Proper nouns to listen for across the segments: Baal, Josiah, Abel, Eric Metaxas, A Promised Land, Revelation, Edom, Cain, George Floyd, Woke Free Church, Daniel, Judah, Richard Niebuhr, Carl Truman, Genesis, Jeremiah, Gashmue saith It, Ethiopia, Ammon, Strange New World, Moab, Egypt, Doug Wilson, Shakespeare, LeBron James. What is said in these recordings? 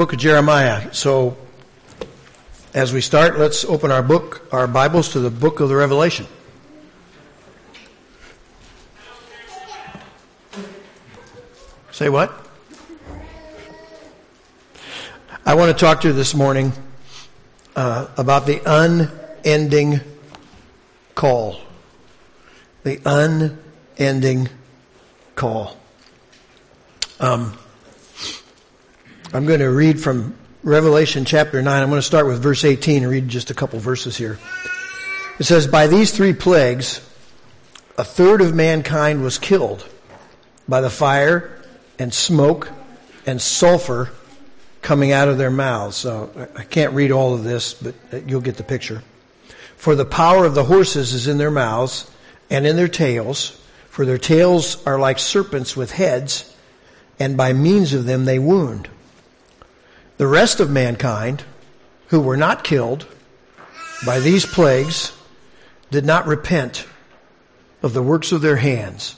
Book of Jeremiah. So, as we start, let's open our Bibles to the book of the Revelation. Say what? I want to talk to you this morning about the unending call. The unending call. I'm going to read from Revelation chapter 9. I'm going to start with verse 18 and read just a couple verses here. It says, "By these three plagues, a third of mankind was killed by the fire and smoke and sulfur coming out of their mouths." So I can't read all of this, but you'll get the picture. "For the power of the horses is in their mouths and in their tails, for their tails are like serpents with heads, and by means of them they wound. The rest of mankind, who were not killed by these plagues, did not repent of the works of their hands,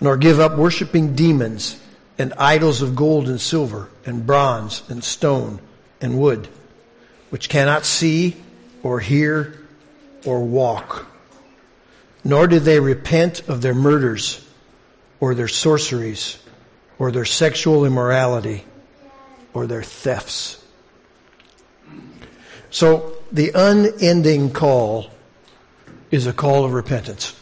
nor give up worshiping demons and idols of gold and silver and bronze and stone and wood, which cannot see or hear or walk. Nor did they repent of their murders or their sorceries or their sexual immorality or their thefts." So the unending call is a call of repentance.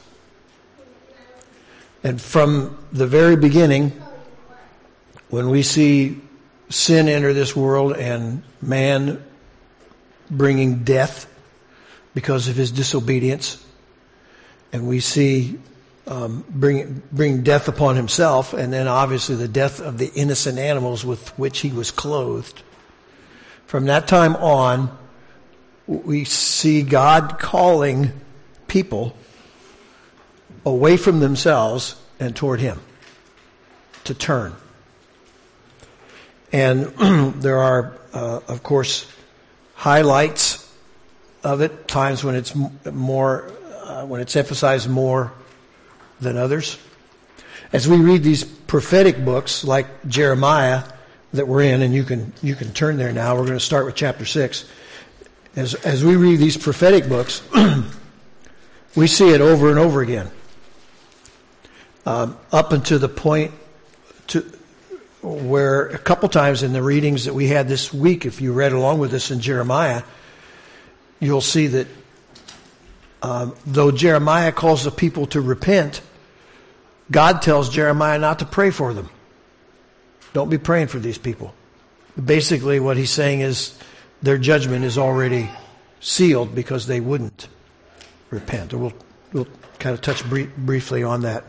And from the very beginning, when we see sin enter this world and man bringing death because of his disobedience, and we see bring death upon himself, and then obviously the death of the innocent animals with which he was clothed. From that time on, we see God calling people away from themselves and toward Him to turn. And there are, of course, highlights of it, times when it's more, when it's emphasized more than others. As we read these prophetic books like Jeremiah that we're in, and you can turn there now. We're going to start with chapter 6. As we read these prophetic books, we see it over and over again, up until the point to where a couple times in the readings that we had this week, if you read along with us in Jeremiah, you'll see that though Jeremiah calls the people to repent, God tells Jeremiah not to pray for them. Don't be praying for these people. Basically what he's saying is their judgment is already sealed because they wouldn't repent. We'll kind of touch briefly on that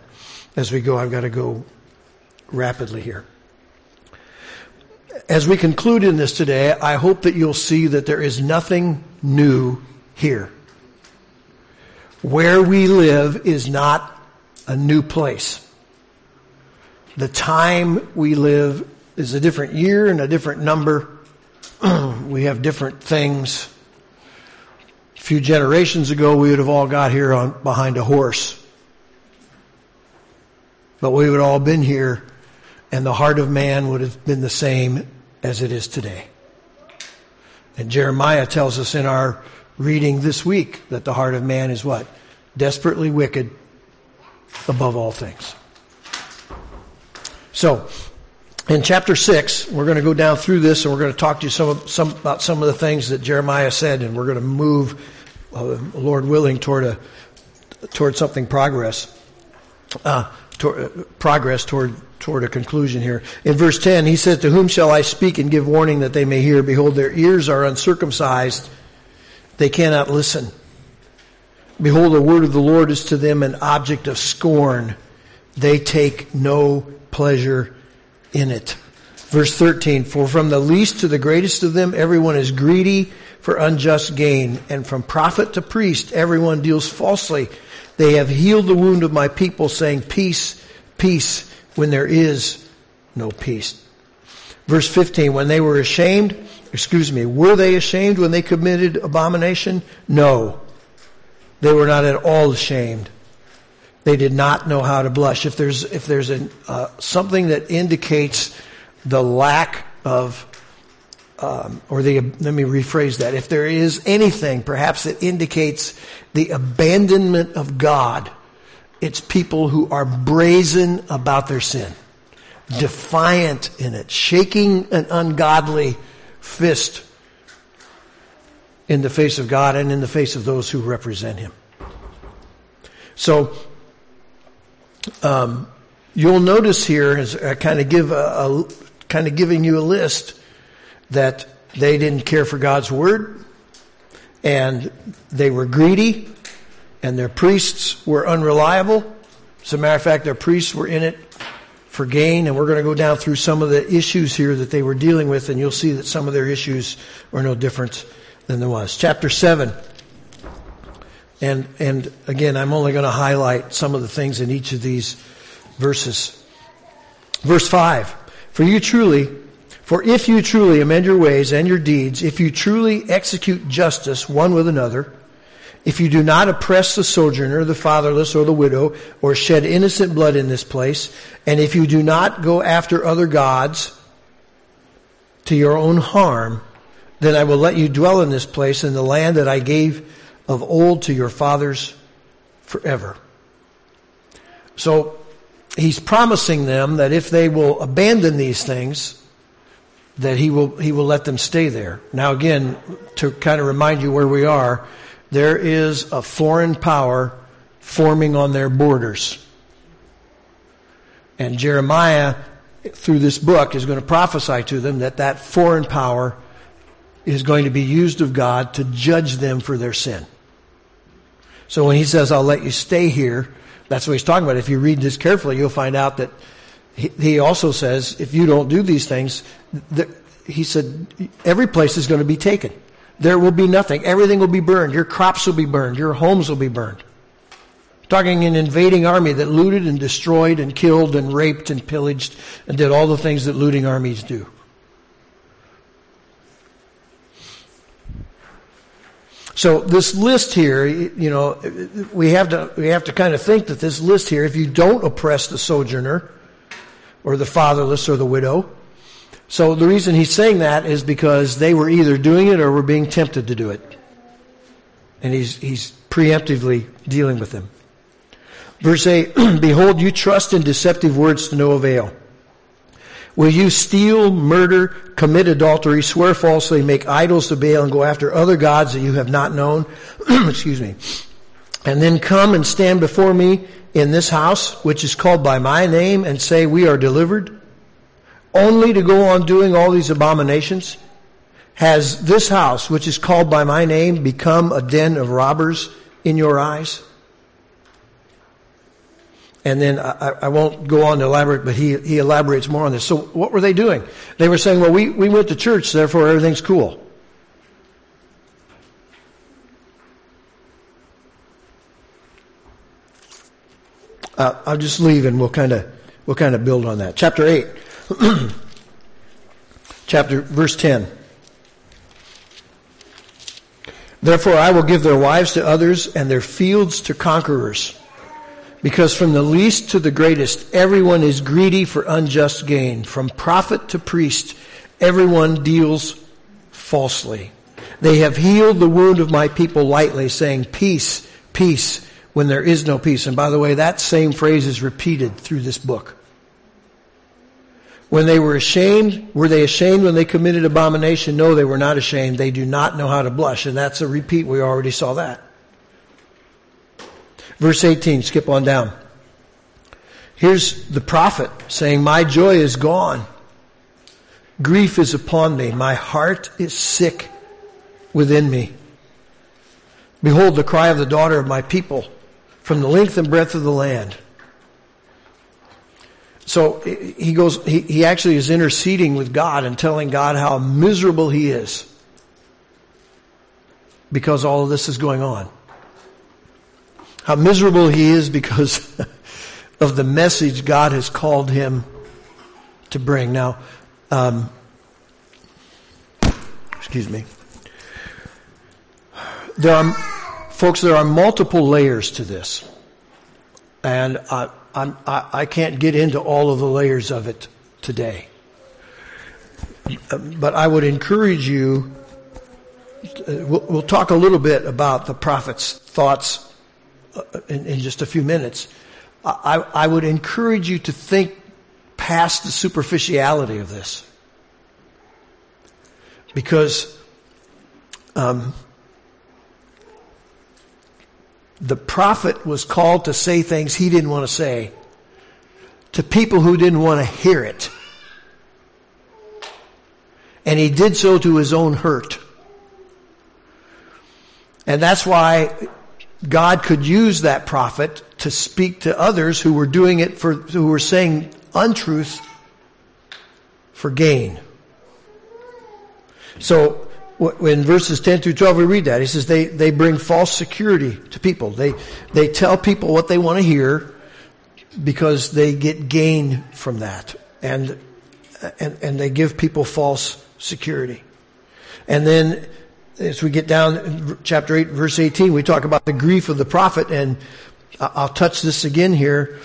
as we go. I've got to go rapidly here. As we conclude in this today, I hope that you'll see that there is nothing new here. Where we live is not a new place. The time we live is a different year and a different number. We have different things. A few generations ago, we would have all got here behind a horse. But we would have all been here, and the heart of man would have been the same as it is today. And Jeremiah tells us in our reading this week that the heart of man is what? Desperately wicked above all things. So, in chapter 6, we're going to go down through this, and we're going to talk to you about some of the things that Jeremiah said, and we're going to move, Lord willing, toward something progress toward a conclusion here. In verse 10, he says, "To whom shall I speak and give warning that they may hear? Behold, their ears are uncircumcised. They cannot listen. Behold, the word of the Lord is to them an object of scorn. They take no pleasure in it." Verse 13, "For from the least to the greatest of them, everyone is greedy for unjust gain. And from prophet to priest, everyone deals falsely. They have healed the wound of my people, saying, 'Peace, peace,' when there is no peace." Verse 15, "Were they ashamed when they committed abomination? No, they were not at all ashamed. They did not know how to blush." If there's something that indicates the lack of If there is anything, perhaps, that indicates the abandonment of God, it's people who are brazen about their sin, defiant in it, shaking an ungodly fist in the face of God and in the face of those who represent Him. So, you'll notice here, as I kind of give giving you a list, that they didn't care for God's word, and they were greedy, and their priests were unreliable. As a matter of fact, their priests were in it for gain, and we're going to go down through some of the issues here that they were dealing with, and you'll see that some of their issues are no different than there was. Chapter 7. And again, I'm only going to highlight some of the things in each of these verses. Verse 5. For if you truly amend your ways and your deeds, if you truly execute justice one with another, if you do not oppress the sojourner, the fatherless, or the widow, or shed innocent blood in this place, and if you do not go after other gods to your own harm, then I will let you dwell in this place, in the land that I gave of old to your fathers forever. So he's promising them that if they will abandon these things, that he will let them stay there. Now again, to kind of remind you where we are, there is a foreign power forming on their borders. And Jeremiah, through this book, is going to prophesy to them that foreign power is going to be used of God to judge them for their sin. So when he says, I'll let you stay here, that's what he's talking about. If you read this carefully, you'll find out that he also says, if you don't do these things, he said, every place is going to be taken. There will be nothing. Everything will be burned. Your crops will be burned. Your homes will be burned. Talking an invading army that looted and destroyed and killed and raped and pillaged and did all the things that looting armies do. So this list here, you know, we have to kind of think that this list here, if you don't oppress the sojourner, or the fatherless, or the widow. So the reason he's saying that is because they were either doing it or were being tempted to do it. And he's preemptively dealing with them. Verse 8, behold, you trust in deceptive words to no avail. Will you steal, murder, commit adultery, swear falsely, make idols to Baal, and go after other gods that you have not known? Excuse me. And then come and stand before me in this house, which is called by my name, and say, we are delivered, only to go on doing all these abominations? Has this house, which is called by my name, become a den of robbers in your eyes? And then I won't go on to elaborate, but he elaborates more on this. So what were they doing? They were saying, well, we went to church, therefore everything's cool. I'll just leave and we'll kind of build on that. Chapter 8. Verse 10. Therefore I will give their wives to others and their fields to conquerors, because from the least to the greatest everyone is greedy for unjust gain. From prophet to priest everyone deals falsely. They have healed the wound of my people lightly, saying, peace, peace, when there is no peace. And by the way, that same phrase is repeated through this book. When they were they ashamed when they committed abomination? No, they were not ashamed. They do not know how to blush. And that's a repeat. We already saw that. Verse 18, skip on down. Here's the prophet saying, my joy is gone. Grief is upon me. My heart is sick within me. Behold, the cry of the daughter of my people, from the length and breadth of the land. So he goes. He actually is interceding with God and telling God how miserable he is because all of this is going on. How miserable he is because of the message God has called him to bring. Now, excuse me. There are multiple layers to this, and I can't get into all of the layers of it today. But I would encourage you, we'll talk a little bit about the prophet's thoughts in just a few minutes. I would encourage you to think past the superficiality of this. Because the prophet was called to say things he didn't want to say to people who didn't want to hear it. And he did so to his own hurt. And that's why God could use that prophet to speak to others who were doing it for, who were saying untruth for gain. So in verses 10 through 12 we read that. He says they bring false security to people. They tell people what they want to hear because they get gain from that. And they give people false security. And then as we get down chapter 8 verse 18, we talk about the grief of the prophet, and I'll touch this again here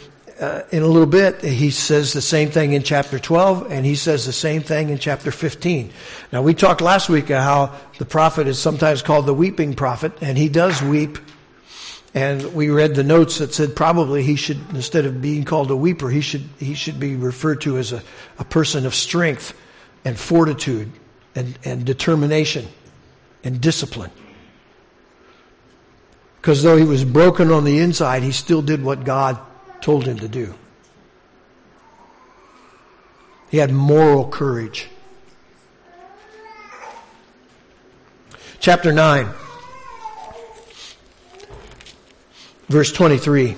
in a little bit. He says the same thing in chapter 12, and he says the same thing in chapter 15. Now, we talked last week how the prophet is sometimes called the weeping prophet, and he does weep. And we read the notes that said probably he should, instead of being called a weeper, he should be referred to as a person of strength and fortitude and determination and discipline. Because though he was broken on the inside, he still did what God told him to do. He had moral courage. Chapter 9. Verse 23.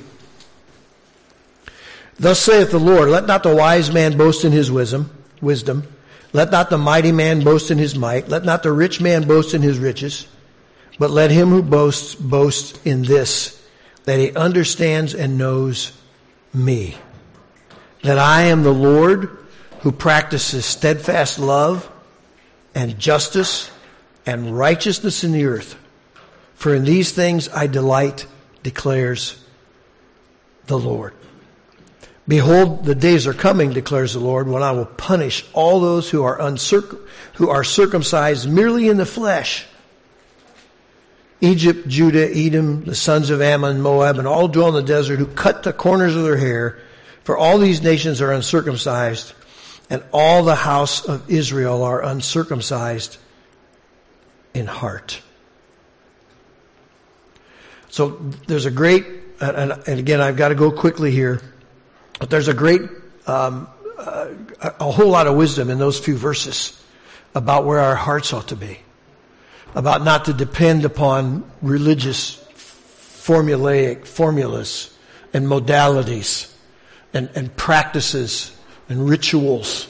Thus saith the Lord, let not the wise man boast in his wisdom. Let not the mighty man boast in his might. Let not the rich man boast in his riches. But let him who boasts, boast in this, that he understands and knows me. That I am the Lord who practices steadfast love and justice and righteousness in the earth. For in these things I delight, declares the Lord. Behold, the days are coming, declares the Lord, when I will punish all those who are circumcised merely in the flesh. Egypt, Judah, Edom, the sons of Ammon, Moab, and all who dwell in the desert, who cut the corners of their hair, for all these nations are uncircumcised, and all the house of Israel are uncircumcised in heart. So there's a great, and again, I've got to go quickly here, but there's a great, a whole lot of wisdom in those few verses about where our hearts ought to be, about not to depend upon religious formulas and modalities and practices and rituals.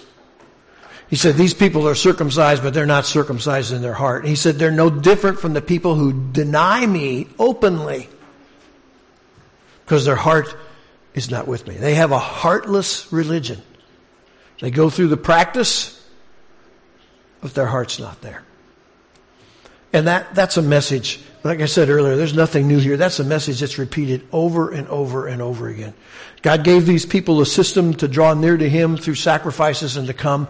He said, these people are circumcised, but they're not circumcised in their heart. He said, they're no different from the people who deny me openly because their heart is not with me. They have a heartless religion. They go through the practice, but their heart's not there. And that's a message, like I said earlier, there's nothing new here. That's a message that's repeated over and over and over again. God gave these people a system to draw near to Him through sacrifices and to come.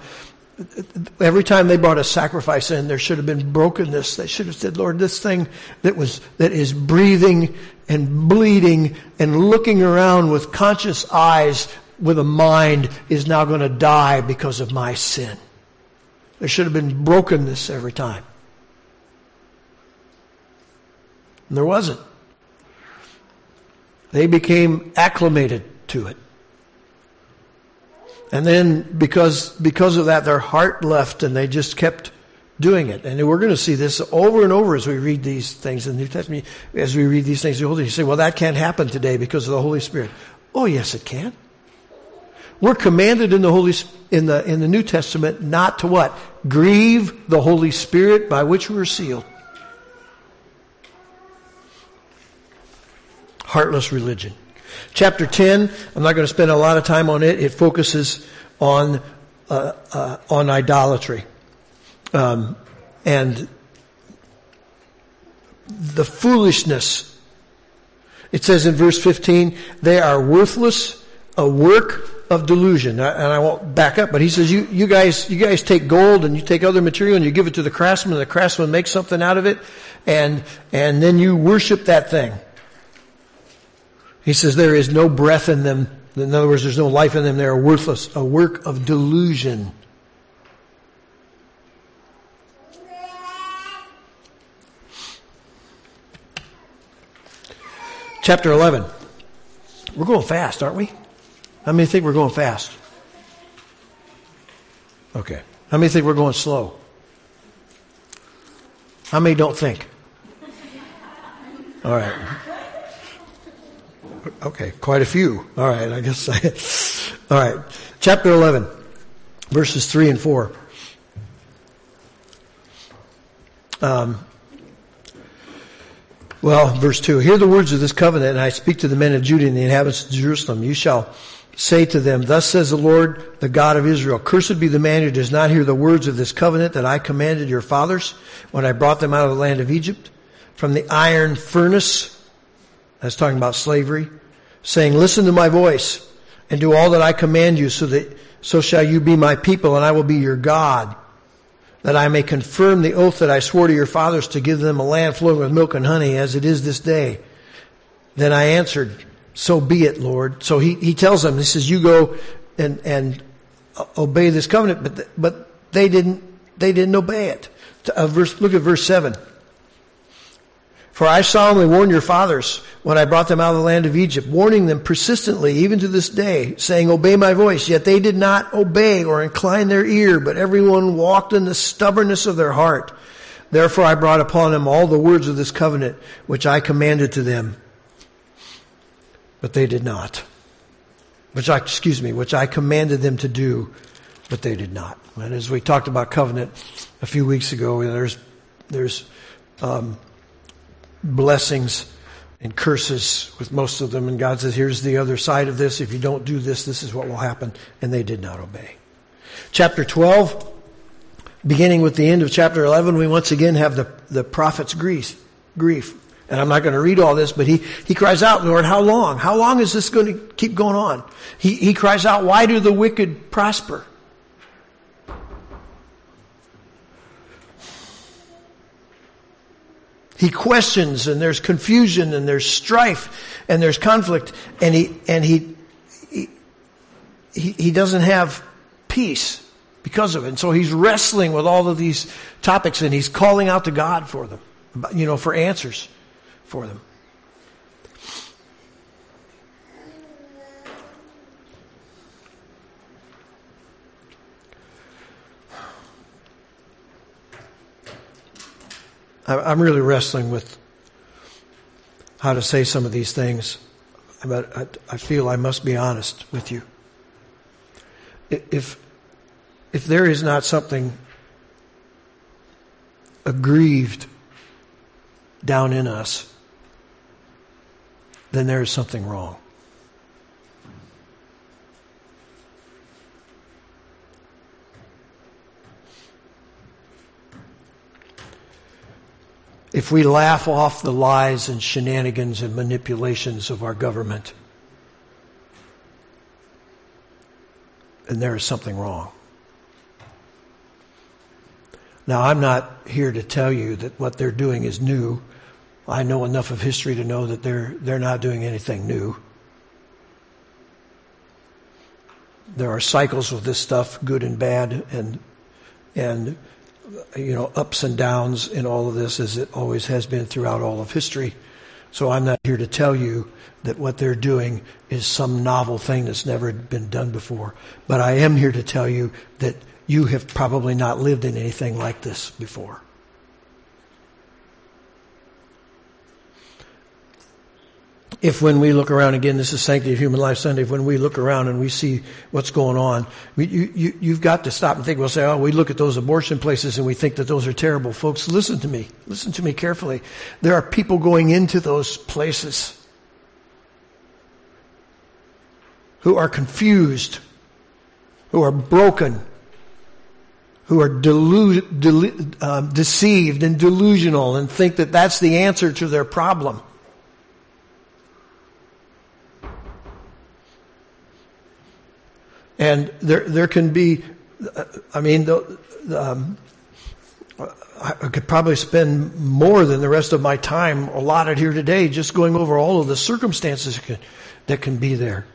Every time they brought a sacrifice in, there should have been brokenness. They should have said, Lord, this thing that is breathing and bleeding and looking around with conscious eyes, with a mind, is now going to die because of my sin. There should have been brokenness every time. And there wasn't. They became acclimated to it. And then because of that, their heart left, and they just kept doing it. And we're going to see this over and over as we read these things in the New Testament. As we read these things in the Old Testament, you say, well, that can't happen today because of the Holy Spirit. Oh, yes, it can. We're commanded in the New Testament not to what? Grieve the Holy Spirit by which we were sealed. Heartless religion. Chapter 10, I'm not going to spend a lot of time on it. It focuses on idolatry. And the foolishness. It says in verse 15, they are worthless, a work of delusion. And I won't back up, but he says, you guys take gold and you take other material and you give it to the craftsman, and the craftsman makes something out of it, and then you worship that thing. He says there is no breath in them. In other words, there's no life in them. They are worthless. A work of delusion. Chapter 11. We're going fast, aren't we? How many think we're going fast? Okay. How many think we're going slow? How many don't think? All right. Okay, quite a few. All right, I guess. All right. Chapter 11, verses 3 and 4. Verse 2. Hear the words of this covenant, and I speak to the men of Judah and the inhabitants of Jerusalem. You shall say to them, thus says the Lord, the God of Israel, cursed be the man who does not hear the words of this covenant that I commanded your fathers when I brought them out of the land of Egypt, from the iron furnace. That's talking about slavery. Saying, listen to my voice, and do all that I command you, so shall you be my people, and I will be your God, that I may confirm the oath that I swore to your fathers to give them a land flowing with milk and honey, as it is this day. Then I answered, so be it, Lord. So he tells them, he says, you go and obey this covenant, but they didn't obey it. Look at verse 7. For I solemnly warned your fathers when I brought them out of the land of Egypt, warning them persistently even to this day, saying, obey my voice. Yet they did not obey or incline their ear, but everyone walked in the stubbornness of their heart. Therefore I brought upon them all the words of this covenant, which I commanded to them. But they did not. Which I commanded them to do, but they did not. And as we talked about covenant a few weeks ago, there's blessings and curses with most of them, and God says, here's the other side of this. If you don't do this, this is what will happen. And they did not obey. Chapter 12, beginning with the end of chapter 11, we once again have the prophet's grief. And I'm not going to read all this, but he cries out, Lord, how long? How long is this going to keep going on? He cries out, why do the wicked prosper? He questions, and there's confusion, and there's strife, and there's conflict, and he doesn't have peace because of it. And so he's wrestling with all of these topics, and he's calling out to God for them, for answers for them. I'm really wrestling with how to say some of these things, but I feel I must be honest with you. If there is not something aggrieved down in us, then there is something wrong. If we laugh off the lies and shenanigans and manipulations of our government, then there is something wrong. Now, I'm not here to tell you that what they're doing is new. I know enough of history to know that they're not doing anything new. There are cycles with this stuff, good and bad, and ups and downs in all of this, as it always has been throughout all of history. So I'm not here to tell you that what they're doing is some novel thing that's never been done before. But I am here to tell you that you have probably not lived in anything like this before. If when we look around, again, this is Sanctity of Human Life Sunday, if when we look around and we see what's going on, you've got to stop and think. We'll say, we look at those abortion places and we think that those are terrible. Folks, listen to me. Listen to me carefully. There are people going into those places who are confused, who are broken, who are deceived and delusional, and think that that's the answer to their problem. And there can be, I mean, I could probably spend more than the rest of my time allotted here today just going over all of the circumstances that can be there.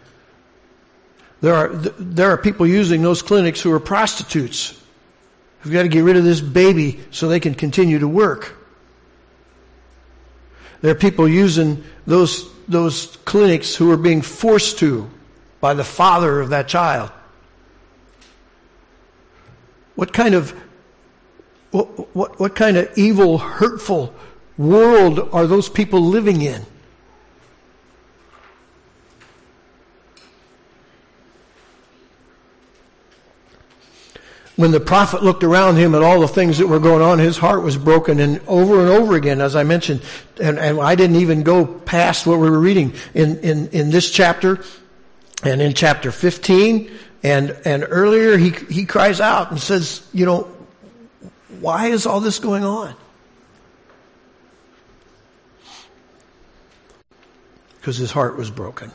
There are people using those clinics who are prostitutes. We've got to get rid of this baby so they can continue to work. There are people using those clinics who are being forced to by the father of that child. What kind of evil, hurtful world are those people living in? When the prophet looked around him at all the things that were going on, his heart was broken. And over again, as I mentioned, and I didn't even go past what we were reading in this chapter and in chapter 15 and earlier, he cries out and says, you know, why is all this going on? Because his heart was broken.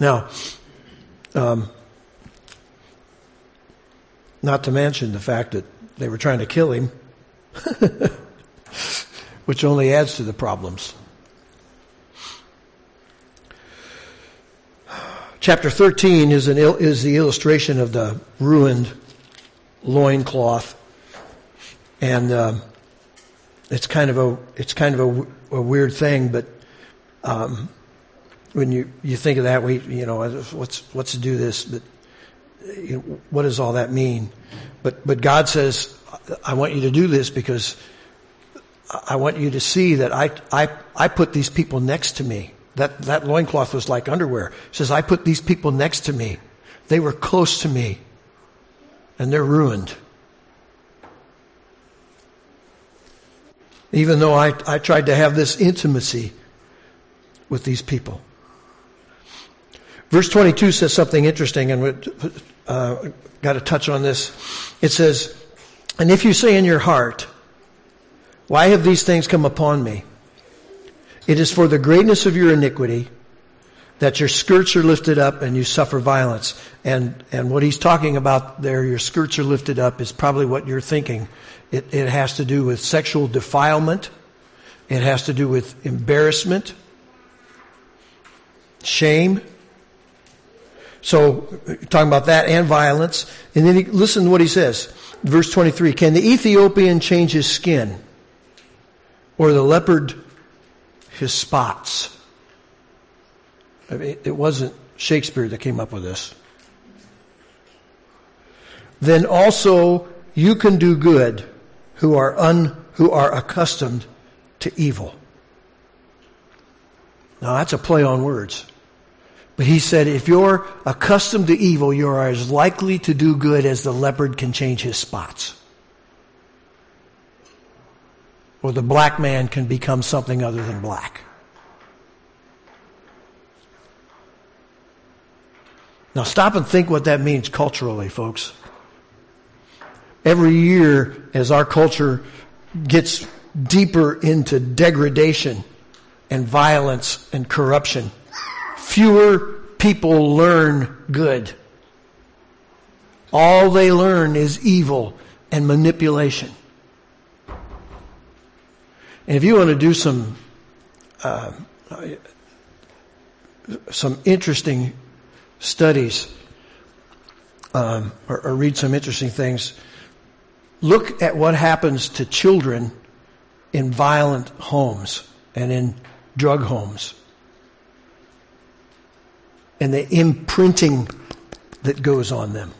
Now, not to mention the fact that they were trying to kill him, which only adds to the problems. Chapter 13 is the illustration of the ruined loincloth, and it's kind of a weird thing, but when you think of that, you know, what's to do this? But you know, what does all that mean? But God says, I want you to do this because I want you to see that I put these people next to me. That loincloth was like underwear. He says, I put these people next to me. They were close to me, and they're ruined. Even though I tried to have this intimacy with these people. Verse 22 says something interesting, and we've got to touch on this. It says, and if you say in your heart, why have these things come upon me? It is for the greatness of your iniquity that your skirts are lifted up and you suffer violence. And what he's talking about there, your skirts are lifted up, is probably what you're thinking. It has to do with sexual defilement. It has to do with embarrassment, shame. So, talking about that and violence. And then listen to what he says. Verse 23, can the Ethiopian change his skin? Or the leopard his spots? I mean, it wasn't Shakespeare that came up with this. Then also you can do good who are accustomed to evil. Now that's a play on words. But he said, if you're accustomed to evil, you are as likely to do good as the leopard can change his spots. Or the black man can become something other than black. Now stop and think what that means culturally, folks. Every year, as our culture gets deeper into degradation and violence and corruption, fewer people learn good. All they learn is evil and manipulation. And if you want to do some interesting studies or read some interesting things, look at what happens to children in violent homes and in drug homes, and the imprinting that goes on them.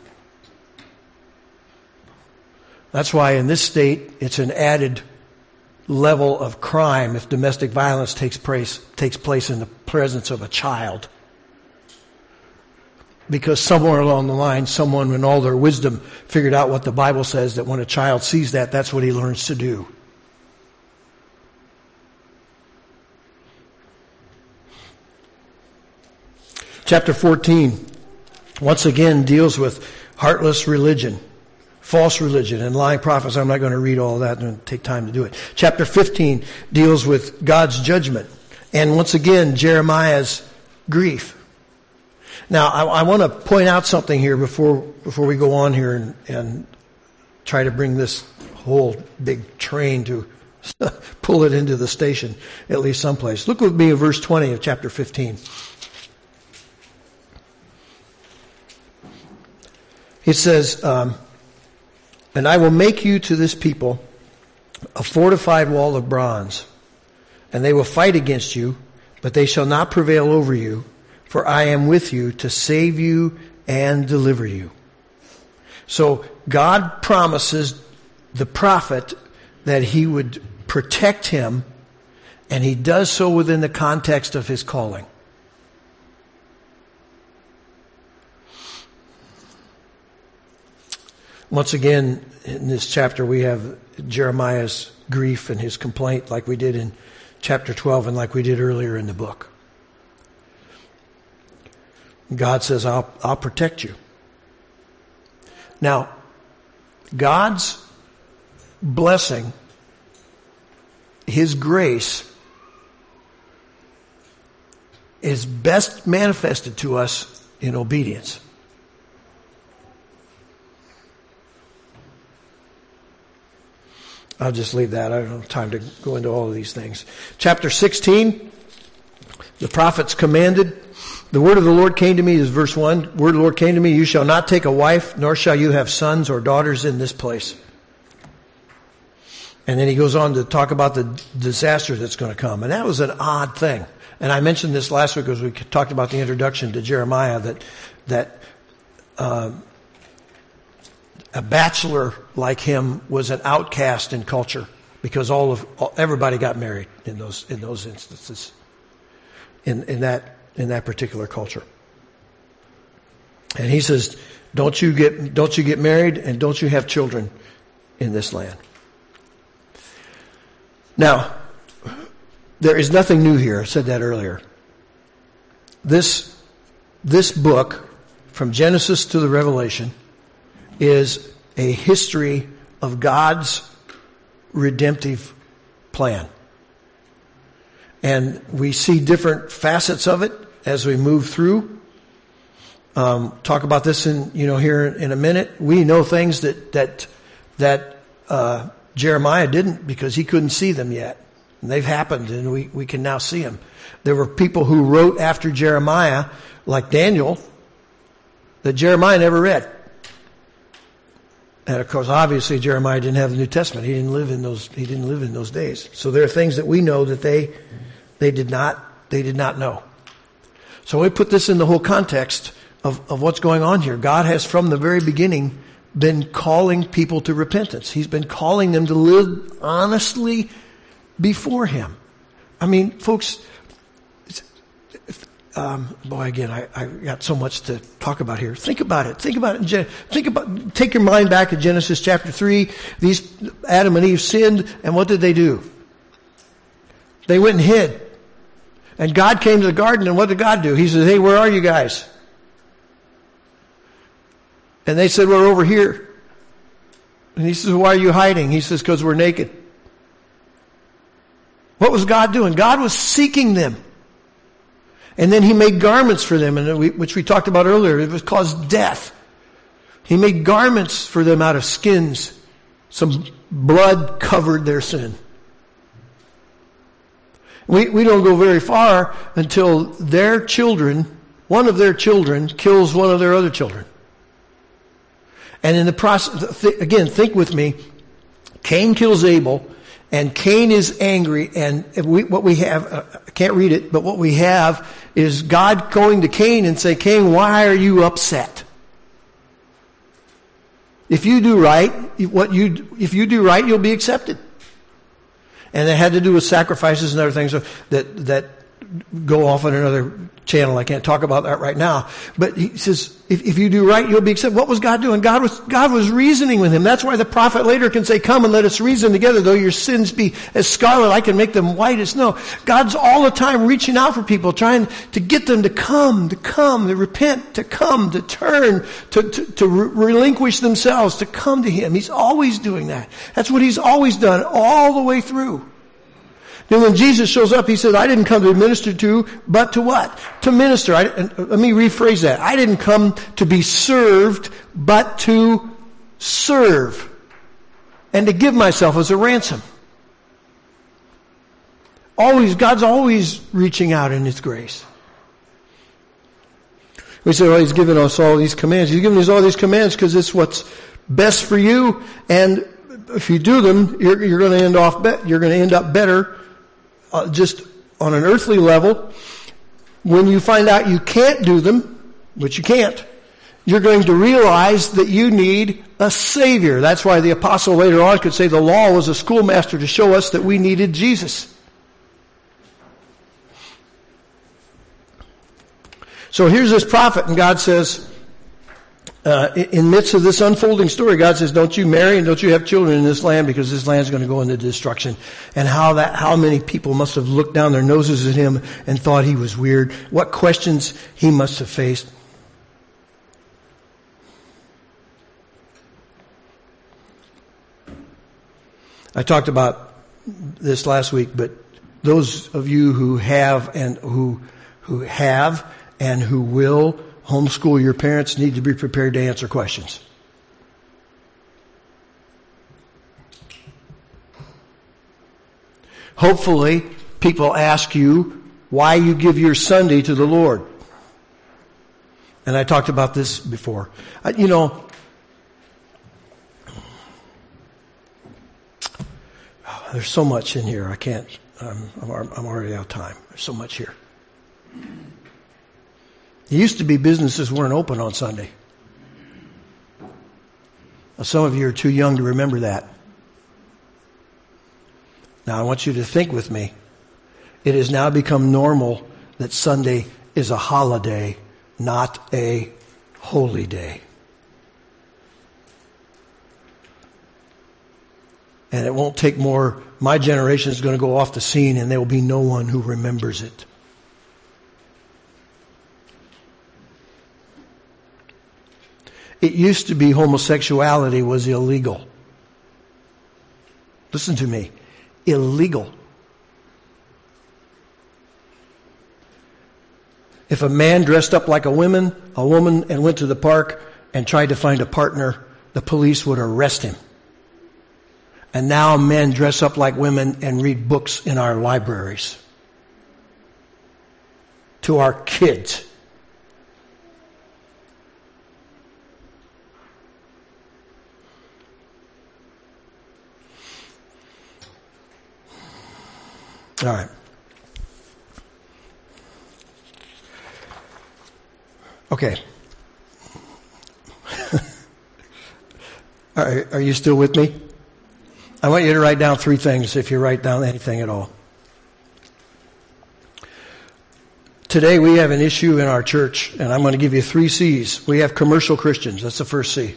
That's why in this state it's an added level of crime if domestic violence takes place in the presence of a child. Because somewhere along the line, someone in all their wisdom figured out what the Bible says, that when a child sees that, that's what he learns to do. Chapter 14, once again, deals with heartless religion, false religion, and lying prophets. I'm not going to read all that and take time to do it. Chapter 15 deals with God's judgment. And once again, Jeremiah's grief. Now, I want to point out something here before we go on here and try to bring this whole big train to pull it into the station, at least someplace. Look with me at verse 20 of chapter 15. It says, and I will make you to this people a fortified wall of bronze, and they will fight against you, but they shall not prevail over you, for I am with you to save you and deliver you. So God promises the prophet that he would protect him, and he does so within the context of his calling. Once again, in this chapter, we have Jeremiah's grief and his complaint, like we did in chapter 12 and like we did earlier in the book. God says, I'll protect you. Now, God's blessing, his grace, is best manifested to us in obedience. I'll just leave that. I don't have time to go into all of these things. Chapter 16, the prophets commanded. The word of the Lord came to me, is verse 1. The word of the Lord came to me, you shall not take a wife, nor shall you have sons or daughters in this place. And then he goes on to talk about the disaster that's going to come. And that was an odd thing. And I mentioned this last week as we talked about the introduction to Jeremiah, that a bachelor like him was an outcast in culture because everybody got married in those instances in that particular culture. And he says, "Don't you get married and don't you have children in this land." Now, there is nothing new here. I said that earlier. This book, from Genesis to the Revelation, is a history of God's redemptive plan. And we see different facets of it as we move through. Talk about this here in a minute. We know things that Jeremiah didn't because he couldn't see them yet. And they've happened and we can now see them. There were people who wrote after Jeremiah, like Daniel, that Jeremiah never read. And of course, obviously, Jeremiah didn't have the New Testament. He didn't live in those days. So there are things that we know that they did not know. So we put this in the whole context of what's going on here. God has, from the very beginning, been calling people to repentance. He's been calling them to live honestly before Him. I mean, folks. I got so much to talk about here. Think about it. Take your mind back to Genesis chapter 3. These Adam and Eve sinned, and what did they do? They went and hid. And God came to the garden, and what did God do? He says, "Hey, where are you guys?" And they said, "We're over here." And He says, "Why are you hiding?" He says, "Because we're naked." What was God doing? God was seeking them. And then He made garments for them, which we talked about earlier. It was caused death. He made garments for them out of skins. Some blood covered their sin. We don't go very far until their children, one of their children, kills one of their other children. And in the process, again, think with me, Cain kills Abel. And Cain is angry, and what we have, I can't read it, but what we have is God going to Cain and say, "Cain, why are you upset? If you do right, you'll be accepted." And it had to do with sacrifices and other things that go off on another channel. I can't talk about that right now. But He says, if you do right, you'll be accepted. What was God doing? God was reasoning with him. That's why the prophet later can say, "Come and let us reason together. Though your sins be as scarlet, I can make them white as snow." God's all the time reaching out for people, trying to get them to repent, to come, to turn, to relinquish themselves, to come to Him. He's always doing that. That's what He's always done all the way through. And when Jesus shows up, he said, I didn't come to be ministered to, but to what? To minister. Let me rephrase that. I didn't come to be served, but to serve. And to give myself as a ransom. Always, God's always reaching out in His grace. We say, well, He's given us all these commands. He's given us all these commands because it's what's best for you. And if you do them, you're going to end up better, just on an earthly level. When you find out you can't do them, which you can't, you're going to realize that you need a Savior. That's why the apostle later on could say the law was a schoolmaster to show us that we needed Jesus. So here's this prophet, and God says, in midst of this unfolding story, God says, don't you marry and don't you have children in this land, because this land's going to go into destruction. And how many people must have looked down their noses at him and thought he was weird. What questions he must have faced. I talked about this last week, but those of you who have and who will homeschool your parents need to be prepared to answer questions. Hopefully, people ask you why you give your Sunday to the Lord. And I talked about this before. There's so much in here. I can't. I'm already out of time. There's so much here. It used to be businesses weren't open on Sunday. Now, some of you are too young to remember that. Now I want you to think with me. It has now become normal that Sunday is a holiday, not a holy day. And it won't take more. My generation is going to go off the scene and there will be no one who remembers it. It used to be homosexuality was illegal. Listen to me. Illegal. If a man dressed up like a woman and went to the park and tried to find a partner, the police would arrest him. And now men dress up like women and read books in our libraries. To our kids. All right. Okay. Are you still with me? I want you to write down three things, if you write down anything at all. Today we have an issue in our church, and I'm going to give you three C's. We have commercial Christians. That's the first C.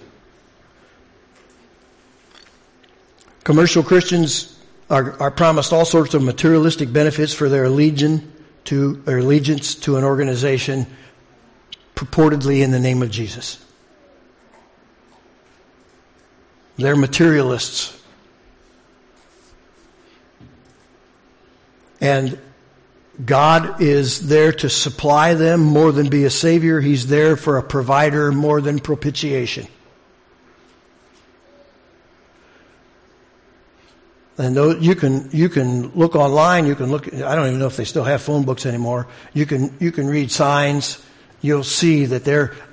Commercial Christians are promised all sorts of materialistic benefits for their allegiance to an organization purportedly in the name of Jesus. They're materialists. And God is there to supply them more than be a savior. He's there for a provider more than propitiation. And though you can look online, I don't even know if they still have phone books anymore. You can read signs. You'll see that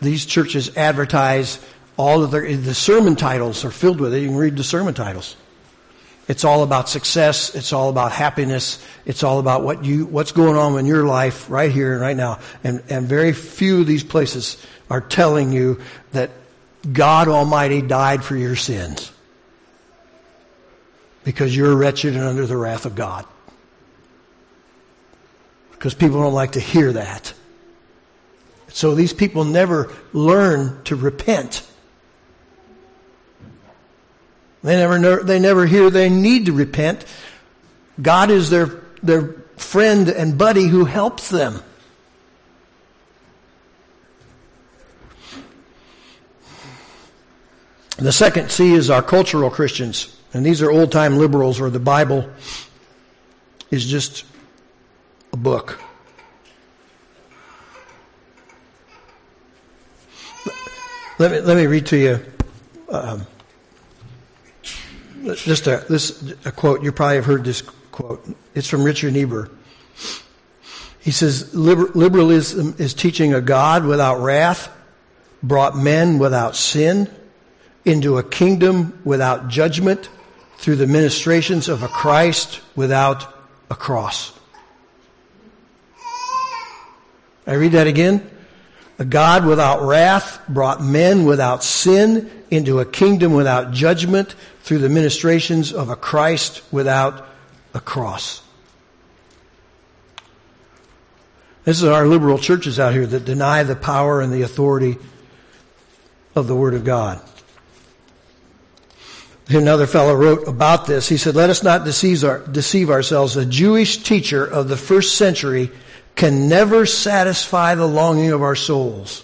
these churches advertise all of the sermon titles are filled with it. You can read the sermon titles. It's all about success. It's all about happiness. It's all about what's going on in your life right here and right now. And very few of these places are telling you that God Almighty died for your sins because you're wretched and under the wrath of God. Because people don't like to hear that. So these people never learn to repent. They never hear they need to repent. God is their friend and buddy who helps them. The second C is our cultural Christians. And these are old-time liberals or the Bible. is just a book. Let me read to you just a quote. You probably have heard this quote. It's from Richard Niebuhr. He says, liberalism is teaching a God without wrath, brought men without sin into a kingdom without judgment through the ministrations of a Christ without a cross. I read that again. A God without wrath brought men without sin into a kingdom without judgment through the ministrations of a Christ without a cross. This is our liberal churches out here that deny the power and the authority of the Word of God. Another fellow wrote about this. He said, let us not deceive ourselves. A Jewish teacher of the first century can never satisfy the longing of our souls.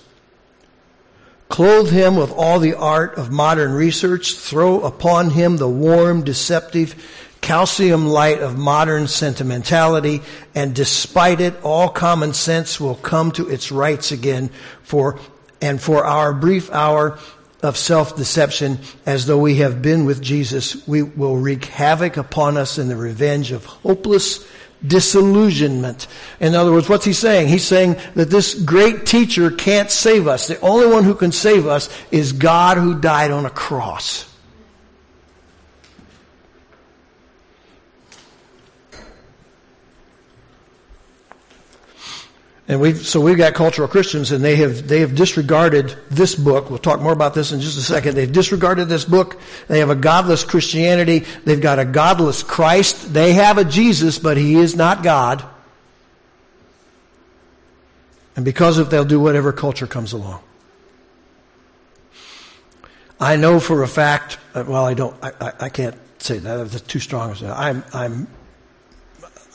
Clothe him with all the art of modern research. Throw upon him the warm, deceptive, calcium light of modern sentimentality, and despite it, all common sense will come to its rights again for our brief hour of self-deception, as though we have been with Jesus, we will wreak havoc upon us in the revenge of hopeless disillusionment. In other words, what's he saying? He's saying that this great teacher can't save us. The only one who can save us is God, who died on a cross. And we've got cultural Christians, and they have disregarded this book. We'll talk more about this in just a second. They've disregarded this book. They have a godless Christianity. They've got a godless Christ. They have a Jesus, but he is not God. And because of it, they'll do whatever culture comes along. I know for a fact, well, I can't say that. That's too strong. I'm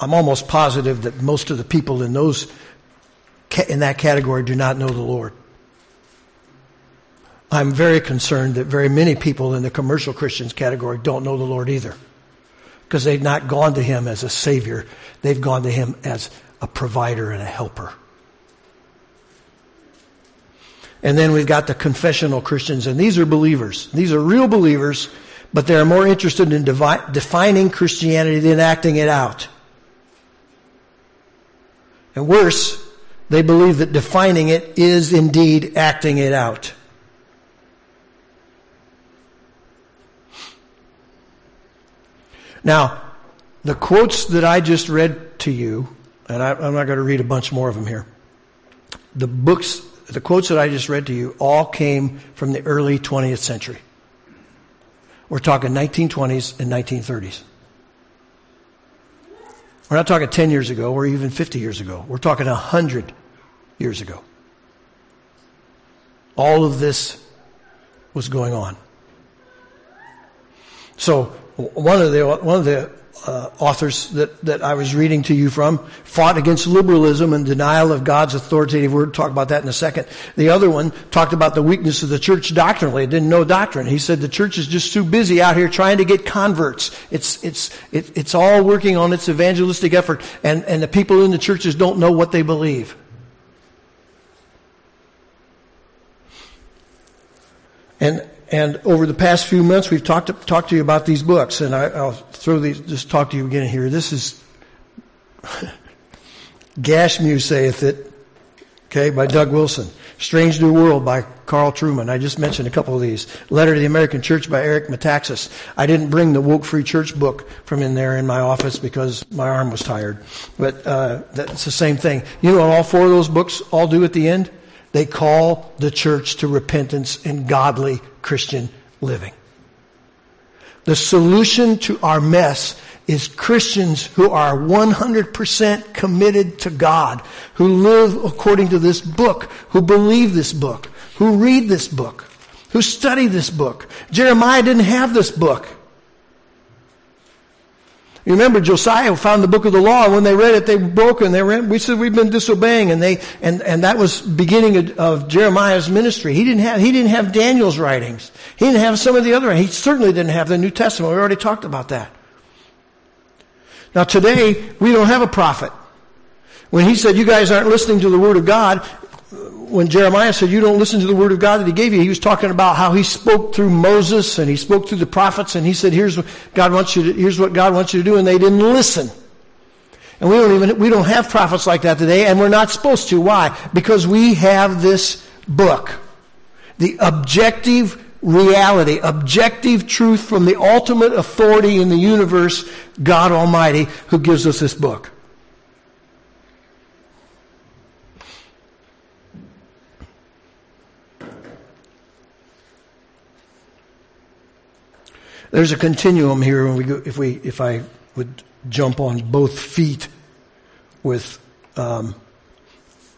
almost positive that most of the people in those in that category do not know the Lord. I'm very concerned that very many people in the commercial Christians category don't know the Lord either, because they've not gone to him as a savior. They've gone to him as a provider and a helper. And then we've got the confessional Christians, and these are believers. These are real believers, but they're more interested in defining Christianity than acting it out. And worse, they believe that defining it is indeed acting it out. Now, the quotes that I just read to you, and I'm not going to read a bunch more of them here. The quotes that I just read to you all came from the early 20th century. We're talking 1920s and 1930s. We're not talking 10 years ago or even 50 years ago. We're talking 100 years ago. All of this was going on. So one of the authors that I was reading to you from fought against liberalism and denial of God's authoritative word. We'll talk about that in a second. The other one talked about the weakness of the church doctrinally. It didn't know doctrine. He said the church is just too busy out here trying to get converts. It's all working on its evangelistic effort, and the people in the churches don't know what they believe. And over the past few months, we've talked to you about these books, and I'll throw these. Just talk to you again here. This is Gashmue Saith It, okay, by Doug Wilson. Strange New World by Carl Truman. I just mentioned a couple of these. Letter to the American Church by Eric Metaxas. I didn't bring the Woke Free Church book from in there in my office because my arm was tired, but that's the same thing. You know what all four of those books all do at the end? They call the church to repentance and godly Christian living. The solution to our mess is Christians who are 100% committed to God, who live according to this book, who believe this book, who read this book, who study this book. Jeremiah didn't have this book. You remember Josiah found the book of the law, and when they read it, they were broken. We said we've been disobeying, and that was beginning of Jeremiah's ministry. He didn't have Daniel's writings. He didn't have some of the other. He certainly didn't have the New Testament. We already talked about that. Now today, we don't have a prophet. When he said, you guys aren't listening to the word of God, when Jeremiah said, you don't listen to the word of God that he gave you, he was talking about how he spoke through Moses and he spoke through the prophets, and he said, here's what God wants you to do, and they didn't listen. And we don't have prophets like that today, and we're not supposed to. Why? Because we have this book. The objective reality, objective truth from the ultimate authority in the universe, God Almighty, who gives us this book. There's a continuum here when we go, if I would jump on both feet with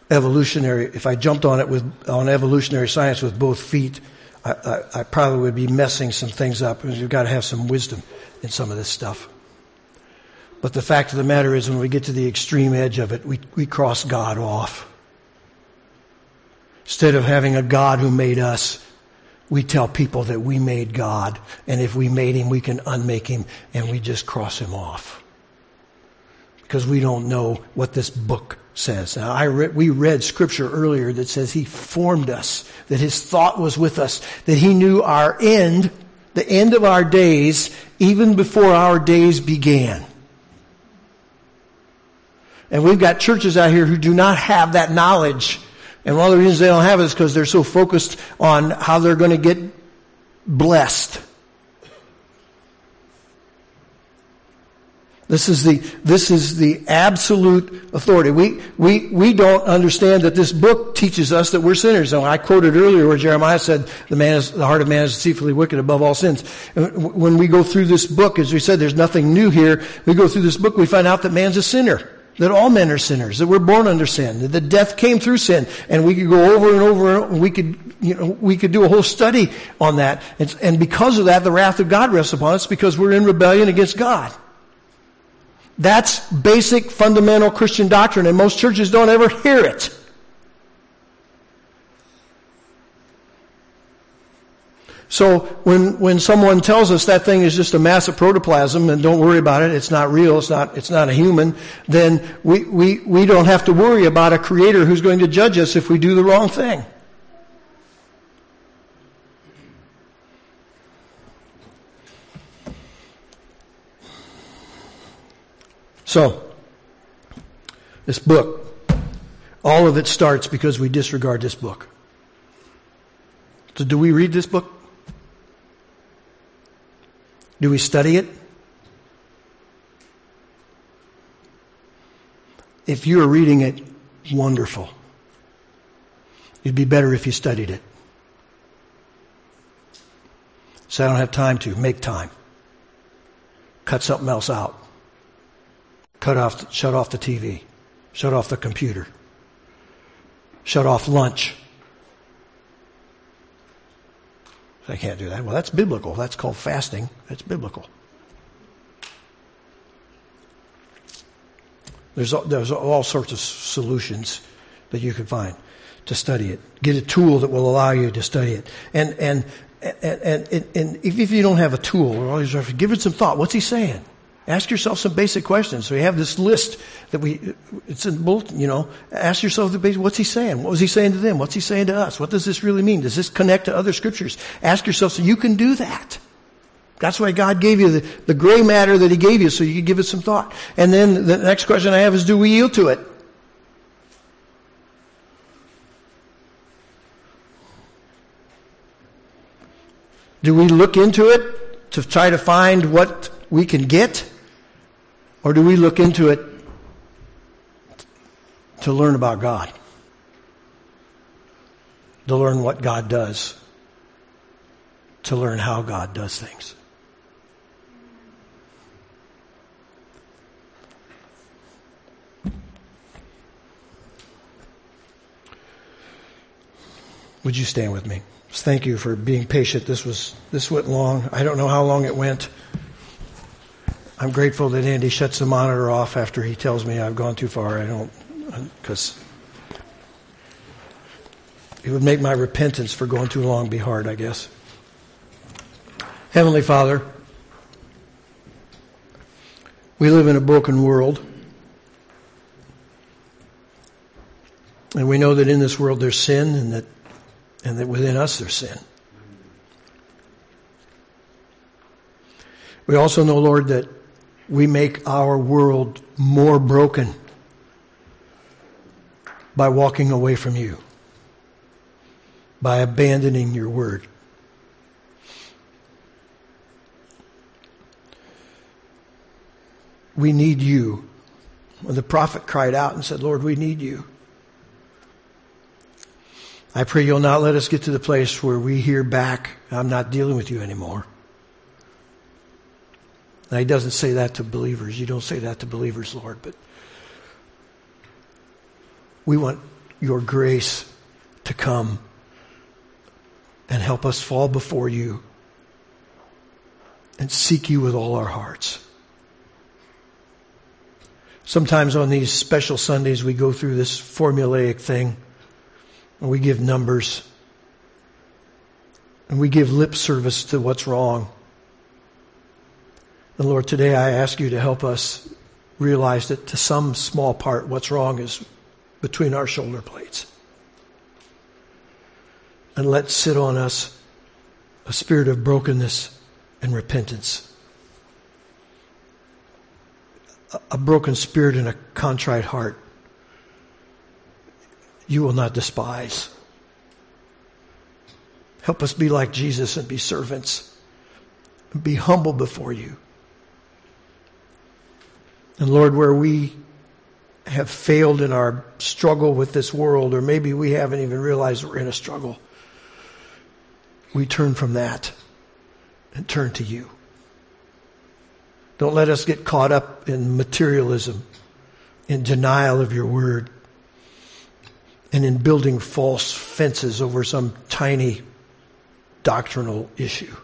evolutionary. If I jumped on it on evolutionary science with both feet, I probably would be messing some things up. You've got to have some wisdom in some of this stuff. But the fact of the matter is, when we get to the extreme edge of it, we cross God off. Instead of having a God who made us, we tell people that we made God, and if we made him, we can unmake him, and we just cross him off. Because we don't know what this book says. Now, we read scripture earlier that says he formed us, that his thought was with us, that he knew our end, the end of our days, even before our days began. And we've got churches out here who do not have that knowledge. And one of the reasons they don't have it is because they're so focused on how they're going to get blessed. This is the absolute authority. We don't understand that this book teaches us that we're sinners. And I quoted earlier where Jeremiah said, the heart of man is deceitfully wicked above all sins. And when we go through this book, as we said, there's nothing new here. We go through this book, we find out that man's a sinner. That all men are sinners, that we're born under sin, that the death came through sin, and we could go over and over, and we could do a whole study on that. And because of that, the wrath of God rests upon us because we're in rebellion against God. That's basic, fundamental Christian doctrine, and most churches don't ever hear it. So when someone tells us that thing is just a mass of protoplasm and don't worry about it, it's not real, it's not a human, then we don't have to worry about a creator who's going to judge us if we do the wrong thing. So, this book, all of it starts because we disregard this book. So do we read this book? Do we study it? If you are reading it, wonderful. It'd be better if you studied it. So I don't have time to. Make time. Cut something else out. Shut off the TV. Shut off the computer. Shut off lunch. I can't do that. Well, that's biblical. That's called fasting. That's biblical. There's all sorts of solutions that you can find to study it. Get a tool that will allow you to study it. And if you don't have a tool, give it some thought. What's he saying? Ask yourself some basic questions. So we have this list that it's in bulletin, you know. Ask yourself the basic, what's he saying? What was he saying to them? What's he saying to us? What does this really mean? Does this connect to other scriptures? Ask yourself, so you can do that. That's why God gave you the gray matter that he gave you, so you could give it some thought. And then the next question I have is, do we yield to it? Do we look into it to try to find what we can get? Or do we look into it to learn about God? To learn what God does? To learn how God does things? Would you stand with me? Thank you for being patient. This went long. I don't know how long it went. I'm grateful that Andy shuts the monitor off after he tells me I've gone too far. Because it would make my repentance for going too long be hard, I guess. Heavenly Father, We live in a broken world. And we know that in this world there's sin, and that within us there's sin. We also know, Lord, that we make our world more broken by walking away from you, by abandoning your word. We need you. The prophet cried out and said, Lord, we need you. I pray you'll not let us get to the place where we hear back, I'm not dealing with you anymore. Now, he doesn't say that to believers. You don't say that to believers, Lord, but we want your grace to come and help us fall before you and seek you with all our hearts. Sometimes on these special Sundays, we go through this formulaic thing, and we give numbers, and we give lip service to what's wrong. And Lord, today I ask you to help us realize that to some small part, what's wrong is between our shoulder plates. And let sit on us a spirit of brokenness and repentance. A broken spirit and a contrite heart you will not despise. Help us be like Jesus and be servants. And be humble before you. And Lord, where we have failed in our struggle with this world, or maybe we haven't even realized we're in a struggle, we turn from that and turn to you. Don't let us get caught up in materialism, in denial of your word, and in building false fences over some tiny doctrinal issue.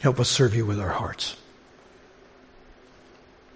Help us serve you with our hearts.